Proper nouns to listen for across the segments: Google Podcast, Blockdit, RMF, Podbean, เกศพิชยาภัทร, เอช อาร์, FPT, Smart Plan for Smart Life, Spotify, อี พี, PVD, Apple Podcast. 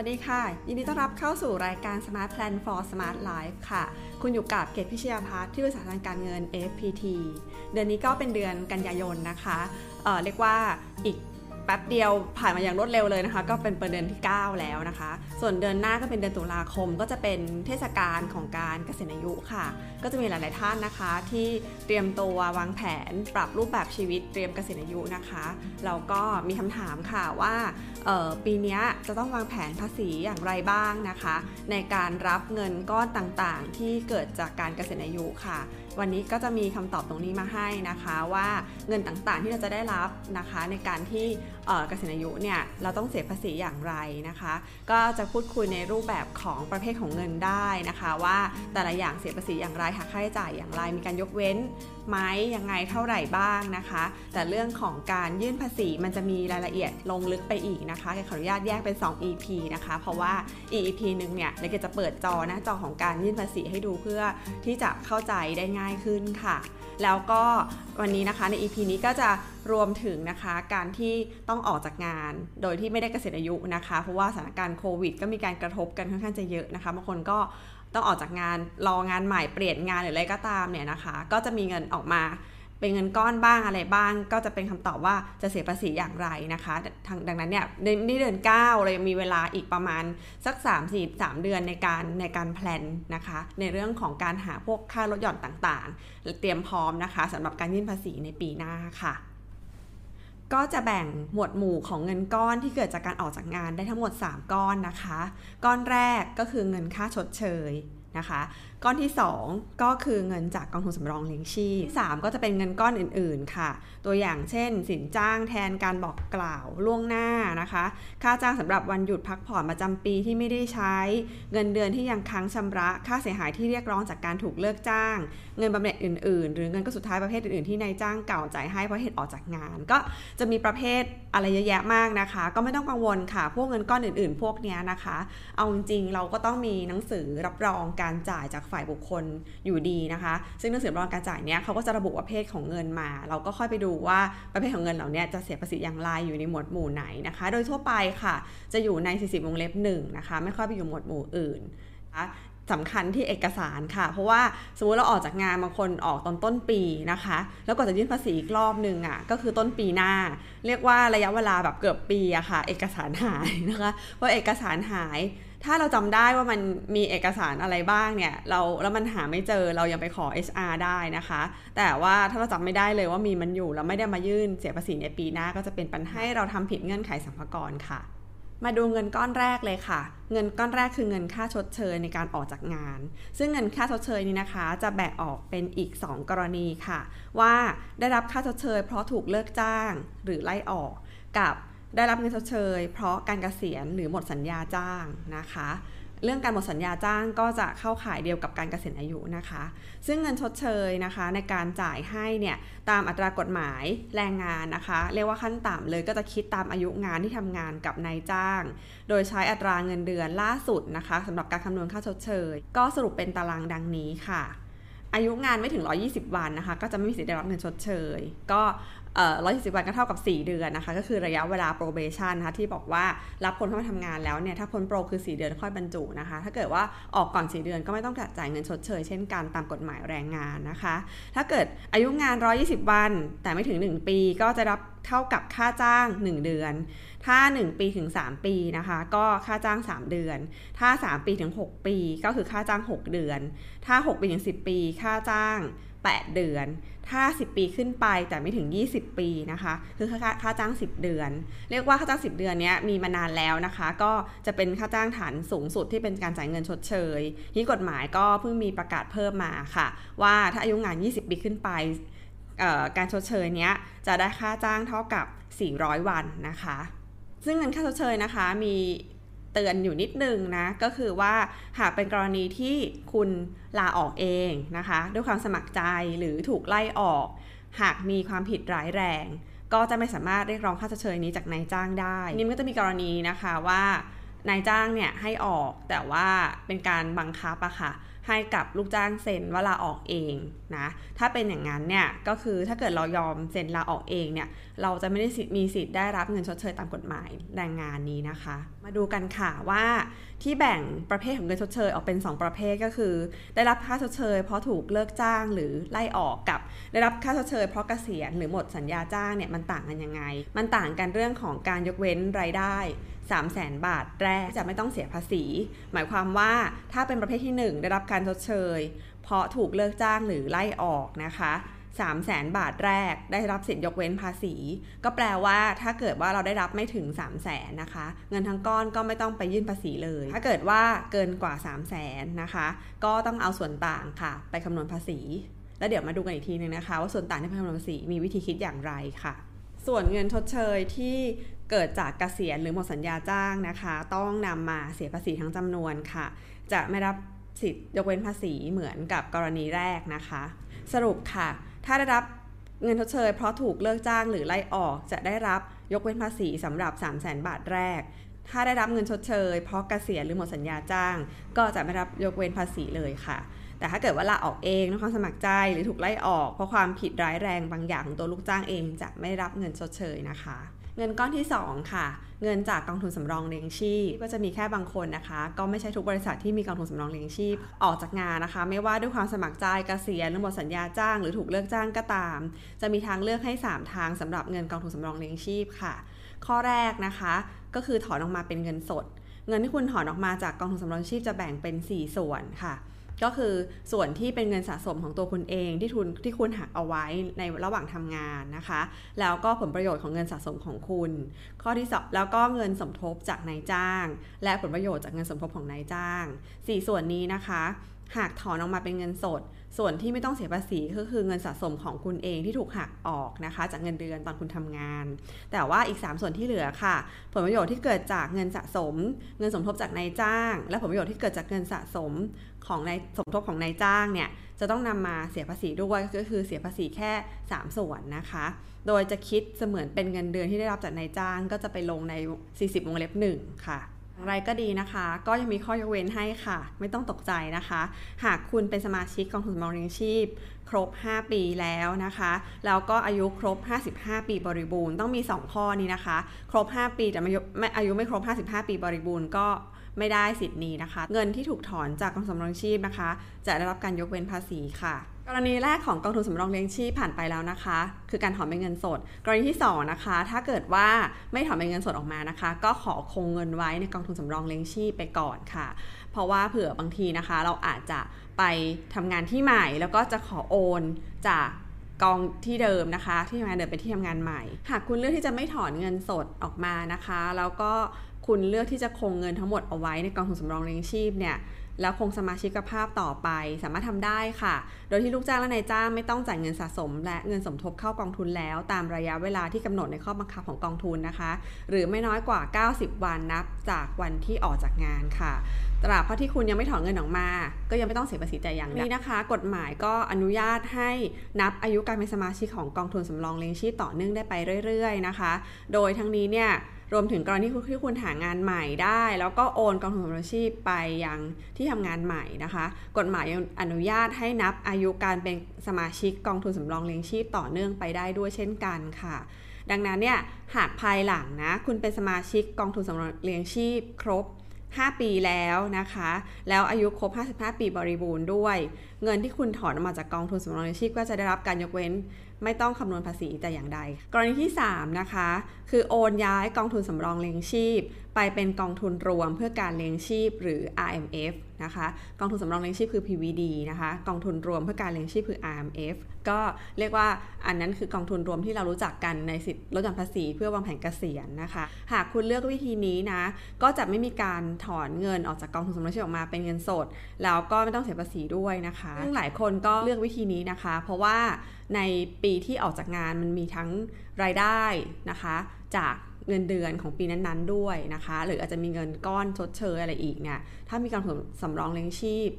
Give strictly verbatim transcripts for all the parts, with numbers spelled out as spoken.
วัสดีค่ะยินดีต้อนรับเข้าสู่รายการ Smart Plan for Smart Life ค่ะคุณอยู่กับเกศพิชยาภัทรที่ปรึกษาทางการเงิน เอฟ พี ที เดือนนี้ก็เป็นเดือนกันยายนนะคะเอ่อเรียกว่าอีกแป๊บเดียวผ่านมาอย่างรวดเร็วเลยนะคะก็เป็นเดือนที่เก้าแล้วนะคะส่วนเดือนหน้าก็เป็นเดือนตุลาคมก็จะเป็นเทศกาลของการเกษียณอายุค่ะก็จะมีหลายๆท่านนะคะที่เตรียมตัววางแผนปรับรูปแบบชีวิตเตรียมเกษียณอายุนะคะแล้วก็มีคำถามค่ะว่าเอ่อปีนี้จะต้องวางแผนภาษีอย่างไรบ้างนะคะในการรับเงินก้อนต่างๆที่เกิดจากการเกษียณอายุค่ะวันนี้ก็จะมีคำตอบตรงนี้มาให้นะคะว่าเงินต่างๆที่เราจะได้รับนะคะในการที่เกษียณอายุเนี่ยเราต้องเสียภาษีอย่างไรนะคะก็จะพูดคุยในรูปแบบของประเภทของเงินได้นะคะว่าแต่ละอย่างเสียภาษีอย่างไรหักค่าใช้จ่ายอย่างไรมีการยกเว้นไหมยังไงเท่าไหร่บ้างนะคะแต่เรื่องของการยื่นภาษีมันจะมีรายละเอียดลงลึกไปอีกนะคะขออนุญาตแยกเป็นสอง อี พี นะคะเพราะว่า อี พี นึงเนี่ยเราจะเปิดจอนะจอของการยื่นภาษีให้ดูเพื่อที่จะเข้าใจได้ง่ายขึ้นค่ะแล้วก็วันนี้นะคะใน อี พี นี้ก็จะรวมถึงนะคะการที่ต้องออกจากงานโดยที่ไม่ได้เกษียณอายุนะคะเพราะว่าสถานการณ์โควิดก็มีการกระทบกันค่อนข้างจะเยอะนะคะบางคนก็ต้องออกจากงานรองานใหม่เปลี่ยนงานหรืออะไรก็ตามเนี่ยนะคะก็จะมีเงินออกมาเป็นเงินก้อนบ้างอะไรบ้างก็จะเป็นคำตอบว่าจะเสียภาษีอย่างไรนะคะดังนั้นเนี่ยในเดือนเก้าเรายังมีเวลาอีกประมาณสักสามสี่สามเดือนในการในการแพลนนะคะในเรื่องของการหาพวกค่าลดหย่อนต่างๆเตรียมพร้อมนะคะสำหรับการยื่นภาษีในปีหน้าค่ะก็จะแบ่งหมวดหมู่ของเงินก้อนที่เกิดจากการออกจากงานได้ทั้งหมดสามก้อนนะคะก้อนแรกก็คือเงินค่าชดเชยนะคะก้อนที่สองก็คือเงินจากกองทุนสำรองเลี้ยงชีพสามก็จะเป็นเงินก้อนอื่นๆค่ะตัวอย่างเช่นสินจ้างแทนการบอกกล่าวล่วงหน้านะคะค่าจ้างสำหรับวันหยุดพักผ่อนประจำปีที่ไม่ได้ใช้เงินเดือนที่ยังค้างชำระค่าเสียหายที่เรียกร้องจากการถูกเลิกจ้างเงินบำเหน็จอื่นๆหรือเงินก็สุดท้ายประเภทอื่นๆที่นายจ้างเก่าจ่ายให้เพราะเหตุออกจากงานก็จะมีประเภทอะไรเยอะแยะมากนะคะก็ไม่ต้องกังวลค่ะพวกเงินก้อนอื่นๆพวกนี้นะคะเอาจริงๆเราก็ต้องมีหนังสือรับรองการจ่ายจากฝ่ายบุคคลอยู่ดีนะคะซึ่งหนังสือรับรองการจ่ายเนี้ยเขาก็จะระบุประเภทของเงินมาเราก็ค่อยไปดูว่าประเภทของเงินเหล่านี้จะเสียภาษีอย่างไรอยู่ในหมวดหมู่ไหนนะคะโดยทั่วไปค่ะจะอยู่ในสี่สิบวงเล็บหนึ่งนะคะไม่ค่อยไปอยู่หมวดหมู่อื่นนะคะสำคัญที่เอกสารค่ะเพราะว่าสมมติเราออกจากงานบางคนออกตอนต้นปีนะคะแล้วก็จะยื่นภาษีอีกรอบนึงอ่ะก็คือต้นปีหน้าเรียกว่าระยะเวลาแบบเกือบปีอะค่ะเอกสารหายนะคะเพราะเอกสารหายถ้าเราจำได้ว่ามันมีเอกสารอะไรบ้างเนี่ยเราแล้วมันหาไม่เจอเรายังไปขอ เอช อาร์ ได้นะคะแต่ว่าถ้าเราจำไม่ได้เลยว่ามีมันอยู่แล้วไม่ได้มายื่นเสียภาษีในปีหน้าก็จะเป็นปัญหาให้เราทำผิดเงื่อนไขสรรพากรค่ะมาดูเงินก้อนแรกเลยค่ะเงินก้อนแรกคือเงินค่าชดเชยในการออกจากงานซึ่งเงินค่าชดเชยนี้นะคะจะแบ่งออกเป็นอีกสองกรณีค่ะว่าได้รับค่าชดเชยเพราะถูกเลิกจ้างหรือไล่ออกกับได้รับเงินชดเชยเพราะการเกษียณหรือหมดสัญญาจ้างนะคะเรื่องการหมดสัญญาจ้างก็จะเข้าข่ายเดียวกับการเกษียณอายุนะคะซึ่งเงินชดเชยนะคะในการจ่ายให้เนี่ยตามอัตรากฎหมายแรงงานนะคะเรียกว่าขั้นต่ำเลยก็จะคิดตามอายุงานที่ทำงานกับนายจ้างโดยใช้อัตราเงินเดือนล่าสุดนะคะสำหรับการคำนวณค่าชดเชยก็สรุปเป็นตารางดังนี้ค่ะอายุงานไม่ถึงหนึ่งร้อยยี่สิบวันนะคะก็จะไม่มีสิทธิ์ได้รับเงินชดเชยก็เอ่อหนึ่งร้อยยี่สิบวันก็เท่ากับสี่เดือนนะคะก็คือระยะเวลา probation นะคะที่บอกว่ารับคนเข้ามาทำงานแล้วเนี่ยถ้าพ้นโปรคือสี่เดือนค่อยบรรจุนะคะถ้าเกิดว่าออกก่อนสี่เดือนก็ไม่ต้องจ่ายเงินชดเชยเช่นกันตามกฎหมายแรงงานนะคะถ้าเกิดอายุงานหนึ่งร้อยยี่สิบวันแต่ไม่ถึงหนึ่งปีก็จะรับเท่ากับค่าจ้างหนึ่งเดือนถ้าหนึ่งปีถึงสามปีนะคะก็ค่าจ้างสามเดือนถ้าสามปีถึงหกปีก็คือค่าจ้างหกเดือนถ้าหกปีถึงสิบปีค่าจ้างแปดเดือนถ้าสิบปีขึ้นไปแต่ไม่ถึงยี่สิบปีนะคะคือค่าค่าจ้างสิบเดือนเรียกว่าค่าจ้างสิบเดือนเนี้ยมีมานานแล้วนะคะก็จะเป็นค่าจ้างฐานสูงสุดที่เป็นการจ่ายเงินชดเชยที่กฎหมายก็เพิ่งมีประกาศเพิ่มมาค่ะว่าถ้าอายุงานยี่สิบปีขึ้นไปการชดเชยเนี้ยจะได้ค่าจ้างเท่ากับสี่ร้อยวันนะคะซึ่งเงินค่าชดเชยนะคะมีเตือนอยู่นิดนึงนะก็คือว่าหากเป็นกรณีที่คุณลาออกเองนะคะด้วยความสมัครใจหรือถูกไล่ออกหากมีความผิดร้ายแรงก็จะไม่สามารถเรียกร้องค่าชดเชยนี้จากนายจ้างได้นี่มันก็จะมีกรณีนะคะว่า นายจ้างเนี่ยให้ออกแต่ว่าเป็นการบังคับอะค่ะให้กับลูกจ้างเซ็นว่าลาออกเองนะถ้าเป็นอย่างนั้นเนี่ยก็คือถ้าเกิดเรายอมเซ็นลาออกเองเนี่ยเราจะไม่ได้มีสิทธิ์ได้รับเงินชดเชยตามกฎหมายแรงงานนี้นะคะมาดูกันค่ะว่าที่แบ่งประเภทของเงินชดเชยออกเป็นสองประเภทก็คือได้รับค่าชดเชยเพราะถูกเลิกจ้างหรือไล่ออกกับได้รับค่าชดเชยเพราะเกษียณหรือหมดสัญญาจ้างเนี่ยมันต่างกันยังไงมันต่างกันเรื่องของการยกเว้นรายได้สามแสน บาทแรกจะไม่ต้องเสียภาษีหมายความว่าถ้าเป็นประเภทที่หนึ่งได้รับการชดเชยเพราะถูกเลิกจ้างหรือไล่ออกนะคะสามแสน บาทแรกได้รับสิทธิยกเว้นภาษีก็แปลว่าถ้าเกิดว่าเราได้รับไม่ถึง สามแสน นะคะเงินทั้งก้อนก็ไม่ต้องไปยื่นภาษีเลยถ้าเกิดว่าเกินกว่า สามแสน นะคะก็ต้องเอาส่วนต่างค่ะไปคำนวณภาษีแล้วเดี๋ยวมาดูกันอีกทีนึงนะคะว่าส่วนต่างที่ไปคำนวณภาษีมีวิธีคิดอย่างไรค่ะส่วนเงินชดเชยที่เกิดจากเกษียณหรือหมดสัญญาจ้างนะคะต้องนำมาเสียภาษีทั้งจำนวนค่ะจะไม่รับสิทธิยกเว้นภาษีเหมือนกับกรณีแรกนะคะสรุปค่ะถ้าได้รับเงินชดเชยเพราะถูกเลิกจ้างหรือไล่ออกจะได้รับยกเว้นภาษีสำหรับ สามแสน บาทแรกถ้าได้รับเงินชดเชยเพราะเกษียณหรือหมดสัญญาจ้างก็จะไม่รับยกเว้นภาษีเลยค่ะแต่ถ้าเกิดว่าลาออกเองด้วยความสมัครใจหรือถูกไล่ออกเพราะความผิดร้ายแรงบางอย่างของตัวลูกจ้างเองจะไม่ได้รับเงินชดเชยนะคะเงินก้อนที่สองค่ะเงินจากกองทุนสำรองเลี้ยงชีพก็จะมีแค่บางคนนะคะก็ไม่ใช่ทุกบริษัทที่มีกองทุนสำรองเลี้ยงชีพออกจากงานนะคะไม่ว่าด้วยความสมัครใจเกษียณหรือหมดสัญญาจ้างหรือถูกเลิกจ้างก็ตามจะมีทางเลือกให้สามทางสำหรับเงินกองทุนสำรองเลี้ยงชีพค่ะข้อแรกนะคะก็คือถอนออกมาเป็นเงินสดเงินที่คุณถอนออกมาจากกองทุนสำรองชีพจะแบ่งเป็นสี่ส่วนค่ะก็คือส่วนที่เป็นเงินสะสมของตัวคุณเองที่ทุนที่คุณหักเอาไว้ในระหว่างทำงานนะคะแล้วก็ผลประโยชน์ของเงินสะสมของคุณข้อที่สองแล้วก็เงินสมทบจากนายจ้างและผลประโยชน์จากเงินสมทบของนายจ้างสี่ส่วนนี้นะคะหากถอนออกมาเป็นเงินสดส่วนที่ไม่ต้องเสียภาษีก็คือเงินสะสมของคุณเองที่ถูกหักออกนะคะจากเงินเดือนตอนคุณทำงานแต่ว่าอีกสามส่วนที่เหลือค่ะผลประโยชน์ที่เกิดจากเงินสะสมเงินสมทบจากนายจ้างและผลประโยชน์ที่เกิดจากเงินสะสมของนายสมทบของนายจ้างเนี่ยจะต้องนำมาเสียภาษีด้วยก็คือเสียภาษีแค่สามส่วนนะคะโดยจะคิดเสมือนเป็นเงินเดือนที่ได้รับจากนายจ้างก็จะไปลงในสี่สิบวงเล็บหนึ่งค่ะอะไรก็ดีนะคะก็ยังมีข้อยกเว้นให้ค่ะไม่ต้องตกใจนะคะหากคุณเป็นสมาชิกกองทุนสำรองเลี้ยงชีพครบห้าปีแล้วนะคะแล้วก็อายุครบห้าสิบห้าปีบริบูรณ์ต้องมีสองข้อนี้นะคะครบห้าปีแต่ไม่อายุไม่ครบห้าสิบห้าปีบริบูรณ์ก็ไม่ได้สิทธิ์นี้นะคะเงินที่ถูกถอนจากกองทุนสำรองเลี้ยงชีพนะคะจะได้รับการยกเว้นภาษีค่ะกรณีแรกของกองทุนสำรองเลี้ยงชีพผ่านไปแล้วนะคะคือการถอนเป็นเงินสดกรณีที่สองนะคะถ้าเกิดว่าไม่ถอนเป็นเงินสดออกมานะคะก็ขอคงเงินไว้ในกองทุนสำรองเลี้ยงชีพไปก่อนค่ะเพราะว่าเผื่อบางทีนะคะเราอาจจะไปทำงานที่ใหม่แล้วก็จะขอโอนจากกองที่เดิมนะคะที่ทำงานเดิมไปที่ทำงานใหม่หากคุณเลือกที่จะไม่ถอนเงินสดออกมานะคะแล้วก็คุณเลือกที่จะคงเงินทั้งหมดเอาไว้ในกองทุนสำรองเลี้ยงชีพเนี่ยแล้วคงสมาชิกภาพต่อไปสามารถทำได้ค่ะโดยที่ลูกจ้างและนายจ้างไม่ต้องจ่ายเงินสะสมและเงินสมทบเข้ากองทุนแล้วตามระยะเวลาที่กำหนดในข้อบังคับของกองทุนนะคะหรือไม่น้อยกว่าเก้าสิบวันนับจากวันที่ออกจากงานค่ะตราบเท่าที่คุณยังไม่ถอนเงินออกมาก็ยังไม่ต้องเสียภาษีแต่อย่างใดนี่นะคะกฎหมายก็อนุญาตให้นับอายุการเป็นสมาชิกของกองทุนสำรองเลี้ยงชีพต่อเนื่องได้ไปเรื่อยๆนะคะโดยทั้งนี้เนี่ยรวมถึงกรณีที่คุณหางานใหม่ได้แล้วก็โอนกองทุนสำรองเลี้ยงชีพไปยังที่ทำงานใหม่นะคะกฎหมายยังอนุญาตให้นับอายุการเป็นสมาชิกกองทุนสำรองเลี้ยงชีพต่อเนื่องไปได้ด้วยเช่นกันค่ะดังนั้นเนี่ยหากภายหลังนะคุณเป็นสมาชิกกองทุนสำรองเลี้ยงชีพครบห้าปีแล้วนะคะแล้วอายุครบห้าสิบห้าปีบริบูรณ์ด้วยเงินที่คุณถอนออกมาจากกองทุนสำรองเลี้ยงชีพก็จะได้รับการยกเว้นไม่ต้องคำนวณภาษีแต่อย่างใดกรณีที่สามนะคะคือโอนย้ายกองทุนสำรองเลี้ยงชีพไปเป็นกองทุนรวมเพื่อการเลี้ยงชีพหรือ อาร์ เอ็ม เอฟ นะคะกองทุนสำรองเลี้ยงชีพคือ พี วี ดี นะคะกองทุนรวมเพื่อการเลี้ยงชีพคือ อาร์ เอ็ม เอฟ ก็เรียกว่าอันนั้นคือกองทุนรวมที่เรารู้จักกันในสิทธิลดหย่อนภาษีเพื่อวางแผนเกษียณนะคะหากคุณเลือกวิธีนี้นะก็จะไม่มีการถอนเงินออกจากกองทุนสำรองเลี้ยงชีพออกมาเป็นเงินสดแล้วก็ไม่ต้องเสียภาษีด้วยนะคะซึ่งหลายคนก็เลือกวิธีนี้นะคะเพราะว่าในปีที่ออกจากงานมันมีทั้งรายได้นะคะจากเงินเดือนของปีนั้นๆด้วยนะคะหรืออาจจะมีเงินก้อนชดเชยอะไรอีกเนี่ยถ้ามีกองทุนสำรองเลี้ยงชีพ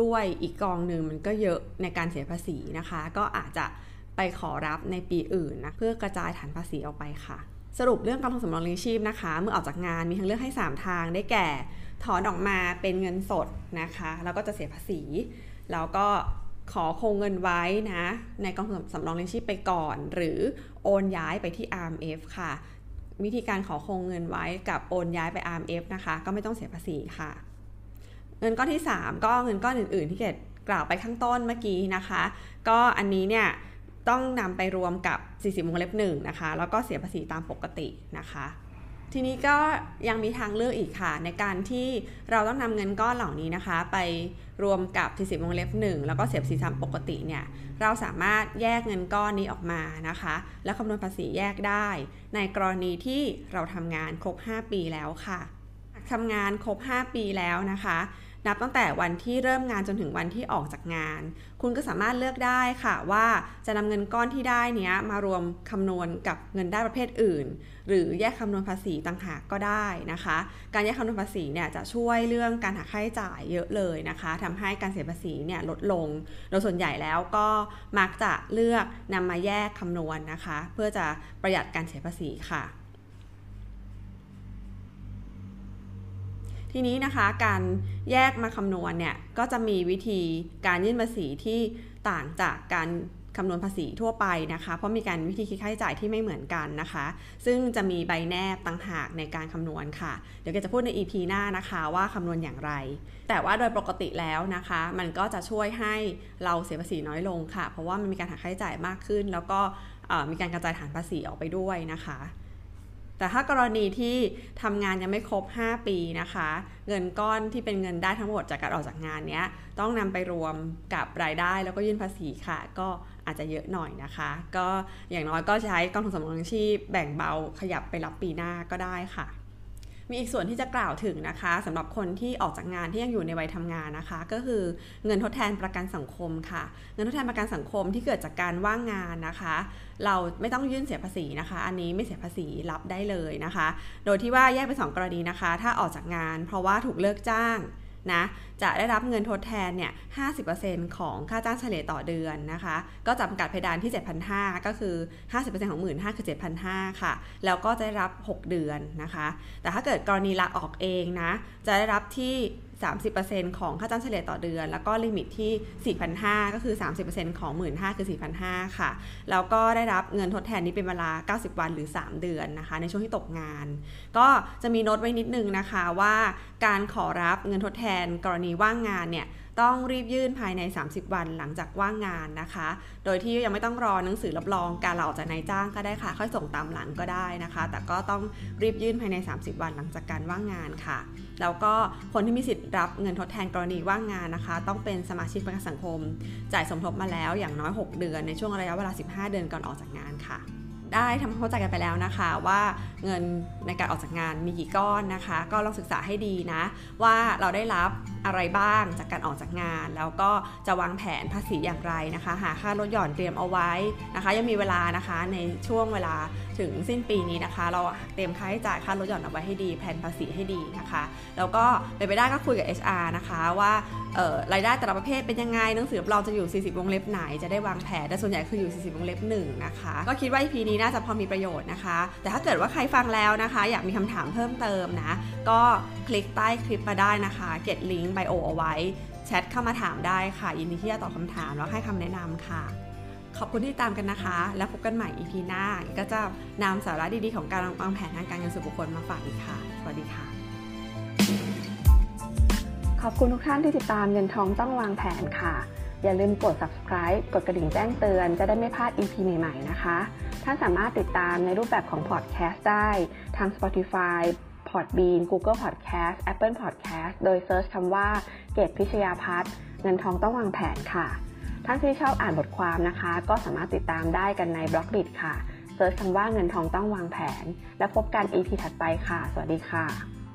ด้วยอีกกองหนึ่งมันก็เยอะในการเสียภาษีนะคะก็อาจจะไปขอรับในปีอื่นนะเพื่อกระจายฐานภาษีออกไปค่ะ สรุปเรื่องกองทุนสำรองเลี้ยงชีพนะคะเมื่อออกจากงานมีทางเลือกให้สามทางได้แก่ถอนออกมาเป็นเงินสดนะคะแล้วก็จะเสียภาษีแล้วก็ขอคงเงินไว้นะในกองทุนสำรองเลี้ยงชีพไปก่อนหรือโอนย้ายไปที่ อาร์ เอ็ม เอฟ ค่ะวิธีการขอคงเงินไว้กับโอนย้ายไป อาร์ เอ็ม เอฟ นะคะก็ไม่ต้องเสียภาษีค่ะเงินก้อนที่สามก็เงินก้อนอื่นๆที่เกดกล่าวไปข้างต้นเมื่อกี้นะคะก็อันนี้เนี่ยต้องนำไปรวมกับสี่สิบวงเล็บหนึ่งนะคะแล้วก็เสียภาษีตามปกตินะคะทีนี้ก็ยังมีทางเลือกอีกค่ะในการที่เราต้องนำเงินก้อนเหล่านี้นะคะไปรวมกับสี่สิบวงเล็บหนึ่งแล้วก็เสียภาษีตามปกติเนี่ยเราสามารถแยกเงินก้อนนี้ออกมานะคะและคำนวณภาษีแยกได้ในกรณีที่เราทำงานครบห้าปีแล้วค่ะทำงานครบห้าปีแล้วนะคะนับตั้งแต่วันที่เริ่มงานจนถึงวันที่ออกจากงานคุณก็สามารถเลือกได้ค่ะว่าจะนำเงินก้อนที่ได้เนี้ยมารวมคำนวณกับเงินได้ประเภทอื่นหรือแยกคำนวณภาษีต่างหากก็ได้นะคะการแยกคำนวณภาษีเนี่ยจะช่วยเรื่องการหักค่าใช้จ่ายเยอะเลยนะคะทำให้การเสียภาษีเนี่ยลดลงโดยส่วนใหญ่แล้วก็มักจะเลือกนำมาแยกคำนวณนะคะเพื่อจะประหยัดการเสียภาษีค่ะทีนี้นะคะการแยกมาคำนวณเนี่ยก็จะมีวิธีการยื่นภาษีที่ต่างจากการคำนวณภาษีทั่วไปนะคะเพราะมีการวิธีคิดค่าใช้จ่ายที่ไม่เหมือนกันนะคะซึ่งจะมีใบแนบต่างหากในการคำนวณค่ะเดี๋ยวจะพูดใน อี พี หน้านะคะว่าคำนวณอย่างไรแต่ว่าโดยปกติแล้วนะคะมันก็จะช่วยให้เราเสียภาษีน้อยลงค่ะเพราะว่ามันมีการหักค่าใช้จ่ายมากขึ้นแล้วก็มีการกระจายฐานภาษีออกไปด้วยนะคะแต่ถ้ากรณีที่ทำงานยังไม่ครบห้าปีนะคะเงินก้อนที่เป็นเงินได้ทั้งหมดจากการออกจากงานเนี้ยต้องนำไปรวมกับรายได้แล้วก็ยื่นภาษีค่ะก็อาจจะเยอะหน่อยนะคะก็อย่างน้อยก็ใช้กองทุนสำรองเลี้ยงชีพแบ่งเบาขยับไปรับปีหน้าก็ได้ค่ะมีอีกส่วนที่จะกล่าวถึงนะคะสำหรับคนที่ออกจากงานที่ยังอยู่ในวัยทำงานนะคะก็คือเงินทดแทนประกันสังคมค่ะเงินทดแทนประกันสังคมที่เกิดจากการว่างงานนะคะเราไม่ต้องยื่นเสียภาษีนะคะอันนี้ไม่เสียภาษีรับได้เลยนะคะโดยที่ว่าแยกเป็นสองกรณีนะคะถ้าออกจากงานเพราะว่าถูกเลิกจ้างนะจะได้รับเงินทดแทนเนี่ย ห้าสิบเปอร์เซ็นต์ ของค่าจ้างเฉลี่ยต่อเดือนนะคะก็จำกัดเพดานที่ เจ็ดพันห้าร้อย ก็คือ ห้าสิบเปอร์เซ็นต์ ของ หนึ่งหมื่นห้าพัน คือ เจ็ดพันห้าร้อย ค่ะแล้วก็จะได้รับหกเดือนนะคะแต่ถ้าเกิดกรณีลาออกเองนะจะได้รับที่ สามสิบเปอร์เซ็นต์ ของค่าจ้างเฉลี่ยต่อเดือนแล้วก็ลิมิตที่ สี่พันห้าร้อย ก็คือ สามสิบเปอร์เซ็นต์ ของ หนึ่งหมื่นห้าพัน คือ สี่พันห้าร้อย ค่ะแล้วก็ได้รับเงินทดแทนนี้เป็นเวลาเก้าสิบวันหรือสามเดือนนะคะในช่วงที่ตกงานก็จะมีโน้ตไว้นิดนึงนะคะว่าการขอรับเงินทดแทนกรณีว่างงานเนี่ยต้องรีบยื่นภายในสามสิบวันหลังจากว่างงานนะคะโดยที่ยังไม่ต้องรอหนังสือรับรองการลาออกจากนายจ้างก็ได้ค่ะค่อยส่งตามหลังก็ได้นะคะแต่ก็ต้องรีบยื่นภายในสามสิบวันหลังจากการว่างงานค่ะแล้วก็คนที่มีสิทธิ์รับเงินทดแทนกรณีว่างงานนะคะต้องเป็นสมาชิกประกันสังคมจ่ายสมทบมาแล้วอย่างน้อยหกเดือนในช่วงระยะเวลาสิบห้าเดือนก่อนออกจากงานค่ะได้ทำความเข้าใจกันไปแล้วนะคะว่าเงินในการออกจากงานมีกี่ก้อนนะคะก็ลองศึกษาให้ดีนะว่าเราได้รับอะไรบ้างจากการออกจากงานแล้วก็จะวางแผนภาษีอย่างไรนะคะหาค่าลดหย่อนเตรียมเอาไว้นะคะยังมีเวลานะคะในช่วงเวลาถึงสิ้นปีนี้นะคะเราเตรียมค่าใช้จ่ายค่าลดหย่อนเอาไว้ให้ดีแผนภาษีให้ดีนะคะแล้วก็เป็นไปได้ก็คุยกับ เอช อาร์ นะคะว่ารายได้แต่ละประเภทเป็นยังไงหนังสือรับรองจะอยู่สี่สิบวงเล็บไหนจะได้วางแผนแต่ส่วนใหญ่คืออยู่สี่สิบวงเล็บหนึ่งนะคะก็คิดว่า อี พี นี้น่าจะพอมีประโยชน์นะคะแต่ถ้าเกิดว่าใครฟังแล้วนะคะอยากมีคำถามเพิ่มเติมนะก็คลิกใต้คลิปมาได้นะคะเก็บลิงก์ไบโอเอาไว้แชทเข้ามาถามได้ค่ะยินดีที่จะตอบคำถามแล้วให้คำแนะนำค่ะขอบคุณที่ตามกันนะคะแล้วพบกันใหม่ อี พี หน้าก็จะนำสาระดีๆของการวางแผนทางการเงินส่วนบุคคลมาฝากอีกค่ะสวัสดีค่ะขอบคุณทุกท่านที่ติดตามเงินทองต้องวางแผนค่ะอย่าลืมกด Subscribe กดกระดิ่งแจ้งเตือนจะได้ไม่พลาด อี พี ใหม่ๆนะคะท่านสามารถติดตามในรูปแบบของ Podcast ได้ทาง Spotify Podbean Google Podcast Apple Podcast โดย Search คำว่าเกตพิชยาภัทรเงินทองต้องวางแผนค่ะท่านที่ชอบอ่านบทความนะคะก็สามารถติดตามได้กันใน Blockdit ค่ะ Search คำว่าเงินทองต้องวางแผนและพบกัน อี พี ถัดไปค่ะสวัสดีค่ะ